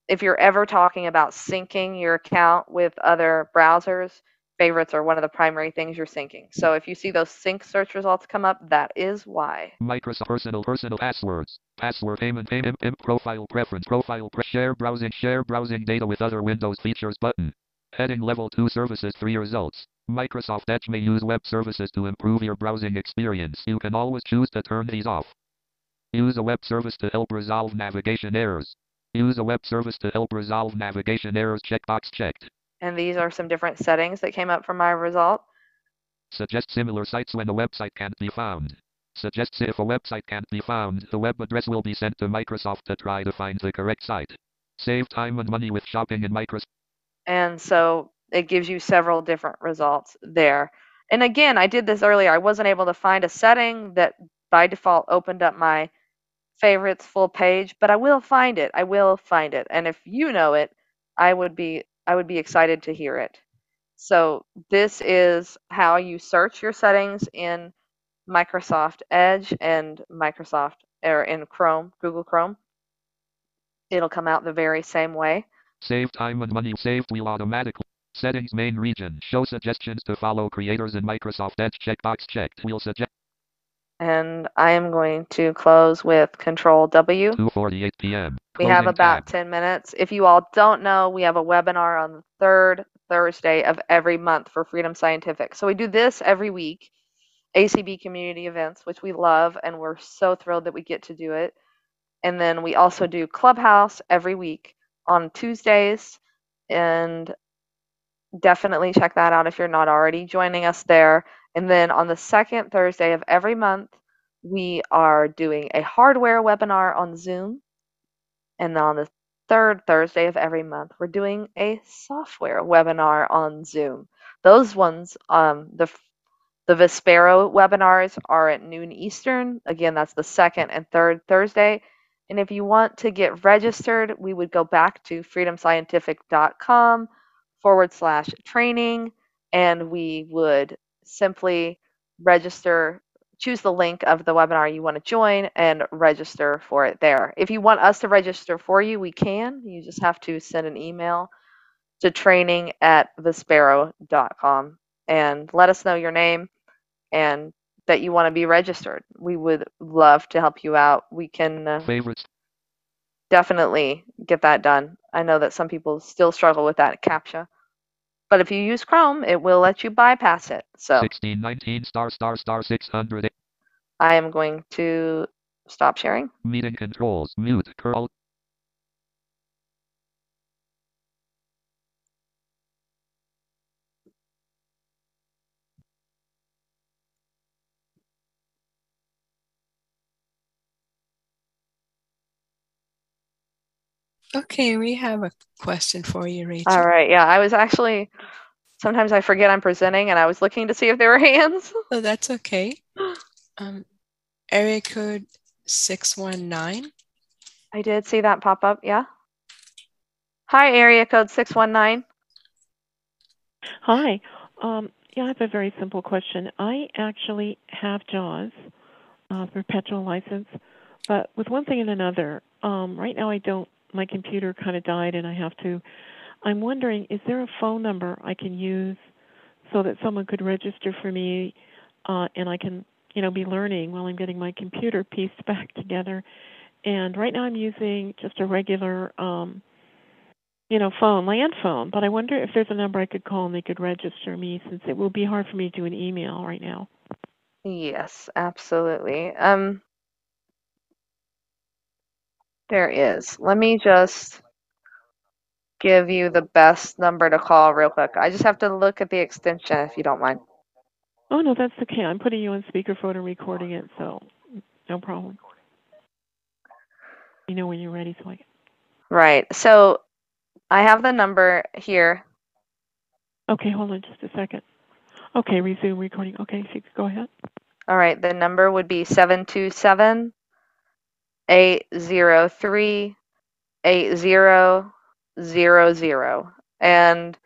if you're ever talking about syncing your account with other browsers, favorites are one of the primary things you're syncing. So if you see those sync search results come up, that is why. Microsoft personal personal passwords, password payment payment imp, profile preference profile pre share browsing share browsing data with other Windows features button. Heading level two services three results. Microsoft Edge may use web services to improve your browsing experience. You can always choose to turn these off. Use a web service to help resolve navigation errors. Use a web service to help resolve navigation errors checkbox checked. And these are some different settings that came up from my result. Suggest similar sites when a website can't be found. Suggest if a website can't be found, the web address will be sent to Microsoft to try to find the correct site. Save time and money with shopping in Microsoft. And so it gives you several different results there. And again, I did this earlier. I wasn't able to find a setting that by default opened up my favorites full page, but I will find it. I will find it. And if you know it, I would be I would be excited to hear it. So this is how you search your settings in Microsoft Edge and Microsoft, or in Chrome, Google Chrome. It'll come out the very same way. Save time and money. Saved wheel automatically. Settings main region. Show suggestions to follow creators in Microsoft Edge. Checkbox checked. Wheel suggest. And I am going to close with Control W. two forty-eight p m We have about ten minutes. If you all don't know, we have a webinar on the third Thursday of every month for Freedom Scientific. So we do this every week, A C B community events, which we love, and we're so thrilled that we get to do it. And then we also do Clubhouse every week on Tuesdays. And definitely check that out if you're not already joining us there. And then on the second Thursday of every month, we are doing a hardware webinar on Zoom. And on the third Thursday of every month, we're doing a software webinar on Zoom. Those ones, um, the, the Vispero webinars are at noon Eastern. Again, that's the second and third Thursday. And if you want to get registered, we would go back to freedomscientific.com forward slash training, and we would simply register, choose the link of the webinar you want to join and register for it there. If you want us to register for you, we can. You just have to send an email to training at vispero dot com and let us know your name and that you want to be registered. We would love to help you out. We can uh, Favorites. Definitely get that done. I know that some people still struggle with that CAPTCHA. But if you use Chrome, it will let you bypass it. So sixteen nineteen star star star six hundred. I am going to stop sharing. Meeting controls, mute, curl. Okay, we have a question for you, Rachel. All right, yeah, I was actually, sometimes I forget I'm presenting, and I was looking to see if there were hands. Oh, that's okay. Um, area code six one nine. I did see that pop up, yeah. Hi, area code six one nine. Hi. Um, yeah, I have a very simple question. I actually have JAWS, uh, perpetual license, but with one thing and another, um, right now I don't. My computer kind of died, and I have to. I'm wondering, is there a phone number I can use so that someone could register for me, uh, and I can, you know, be learning while I'm getting my computer pieced back together? And right now, I'm using just a regular, um, you know, phone, land phone. But I wonder if there's a number I could call and they could register me, since it will be hard for me to do an email right now. Yes, absolutely. Um. There is. Let me just give you the best number to call real quick. I just have to look at the extension if you don't mind. Oh, no, that's okay. I'm putting you on speakerphone and recording it, so no problem. You know when you're ready. So I can... Right. So I have the number here. Okay, hold on just a second. Okay, resume recording. Okay, so you could go ahead. All right. The number would be seven two seven. Eight zero three, eight zero zero zero, and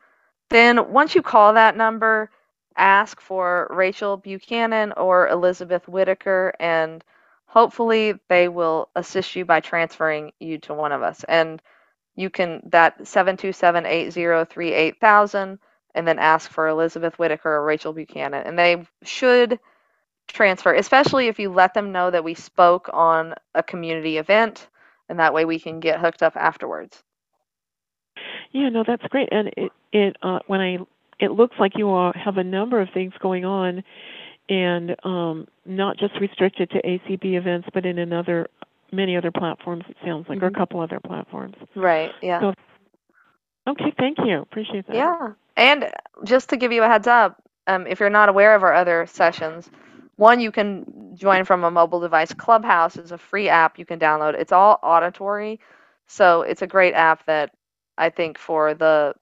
then once you call that number, ask for Rachel Buchanan or Elizabeth Whitaker, and hopefully they will assist you by transferring you to one of us. And you can that seven two seven eight zero three eight thousand, and then ask for Elizabeth Whitaker or Rachel Buchanan, and they should transfer, especially if you let them know that we spoke on a community event, and that way we can get hooked up afterwards. Yeah, no, that's great. And it, it uh, when I, it looks like you all have a number of things going on, and um, not just restricted to A C B events, but in another many other platforms. It sounds like, mm-hmm. or a couple other platforms. Right. Yeah. So, okay. Thank you. Appreciate that. Yeah. And just to give you a heads up, um, if you're not aware of our other sessions. One, you can join from a mobile device. Clubhouse is a free app you can download. It's all auditory, so it's a great app that I think for the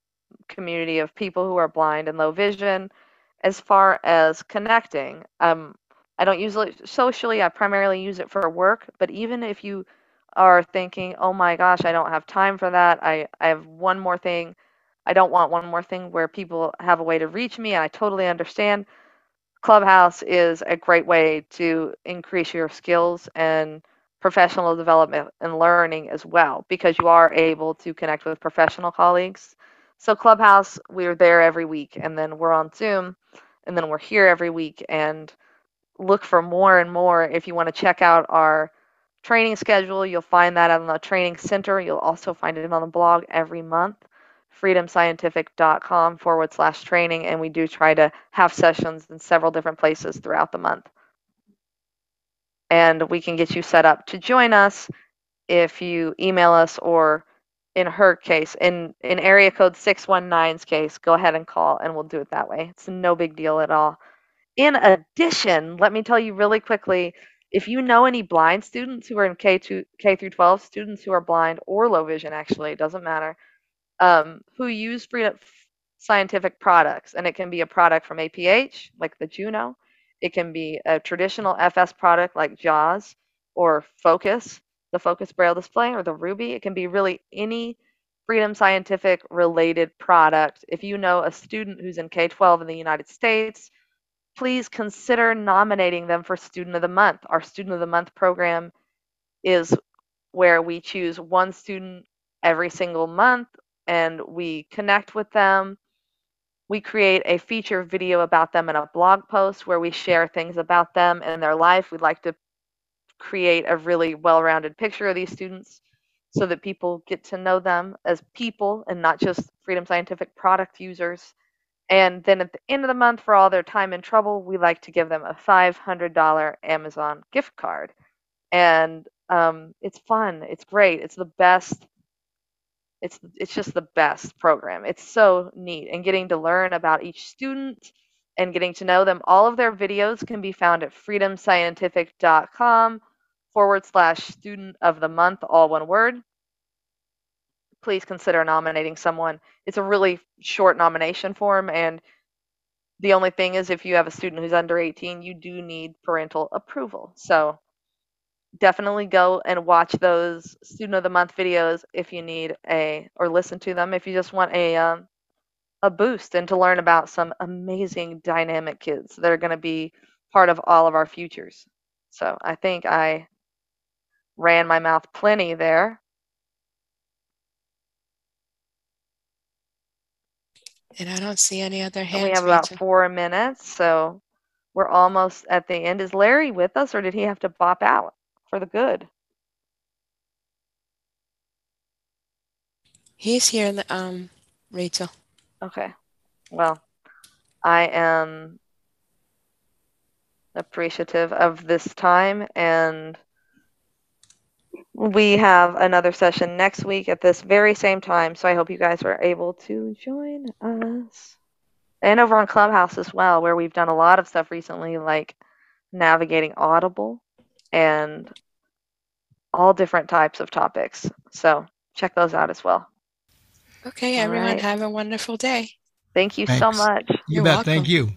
community of people who are blind and low vision, as far as connecting. Um, I don't use it socially. I primarily use it for work, but even if you are thinking, oh my gosh, I don't have time for that. I, I have one more thing. I don't want one more thing where people have a way to reach me, and I totally understand. Clubhouse is a great way to increase your skills and professional development and learning as well, because you are able to connect with professional colleagues. So Clubhouse, we're there every week, and then we're on Zoom, and then we're here every week. And look for more and more. If you want to check out our training schedule, you'll find that on the training center. You'll also find it on the blog every month. freedomscientific.com forward slash training, and we do try to have sessions in several different places throughout the month. And we can get you set up to join us if you email us, or in her case, in, in area code six one nine's case, go ahead and call, and we'll do it that way. It's no big deal at all. In addition, let me tell you really quickly, if you know any blind students who are in K two, K through twelve, students who are blind or low vision, actually, it doesn't matter, Um, who use Freedom Scientific products, and it can be a product from A P H, like the Juno. It can be a traditional F S product like JAWS or Focus, the Focus Braille Display, or the Ruby. It can be really any Freedom Scientific related product. If you know a student who's in K twelve in the United States, please consider nominating them for Student of the Month. Our Student of the Month program is where we choose one student every single month, and we connect with them. We create a feature video about them in a blog post where we share things about them and their life. We'd like to create a really well-rounded picture of these students so that people get to know them as people and not just Freedom Scientific product users. And then at the end of the month, for all their time and trouble, we like to give them a five hundred dollar Amazon gift card. And um, it's fun. It's great. It's the best. It's, it's just the best program. It's so neat. And getting to learn about each student and getting to know them. All of their videos can be found at freedomscientific.com forward slash student of the month, all one word. Please consider nominating someone. It's a really short nomination form, and the only thing is if you have a student who's under eighteen, you do need parental approval. So definitely go and watch those student of the month videos if you need a, or listen to them if you just want a, um, a boost and to learn about some amazing dynamic kids that are going to be part of all of our futures. So I think I ran my mouth plenty there. And I don't see any other hands. And we have about four minutes, so we're almost at the end. Is Larry with us, or did he have to bop out for the good? He's here, in the, um, Rachel. Okay. Well, I am appreciative of this time, and we have another session next week at this very same time, so I hope you guys were able to join us. And over on Clubhouse as well, where we've done a lot of stuff recently, like navigating Audible and all different types of topics. So check those out as well. Okay, everyone, right. Have a wonderful day. Thank you Thanks. so much. You You're bet. Welcome. Thank you.